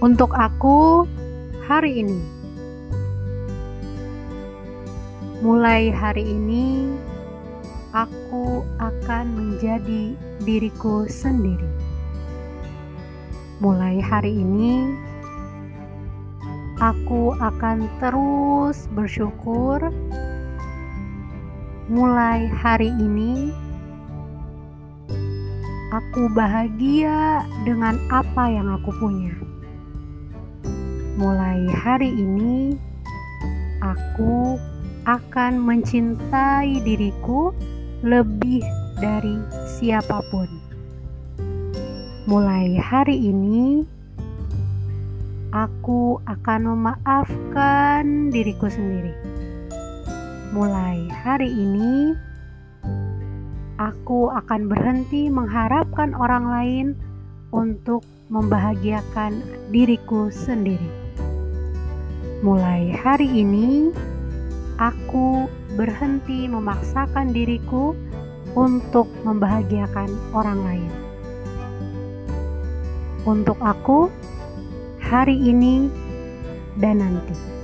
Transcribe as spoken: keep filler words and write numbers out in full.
Untuk aku hari ini. Mulai hari ini, aku akan menjadi diriku sendiri. Mulai hari ini, aku akan terus bersyukur. Mulai hari ini, aku bahagia dengan apa yang aku punya. Mulai hari ini, aku akan mencintai diriku lebih dari siapapun. Mulai hari ini, aku akan memaafkan diriku sendiri. Mulai hari ini, aku akan berhenti mengharapkan orang lain untuk membahagiakan diriku sendiri. Mulai hari ini, aku berhenti memaksakan diriku untuk membahagiakan orang lain. Untuk aku, hari ini dan nanti.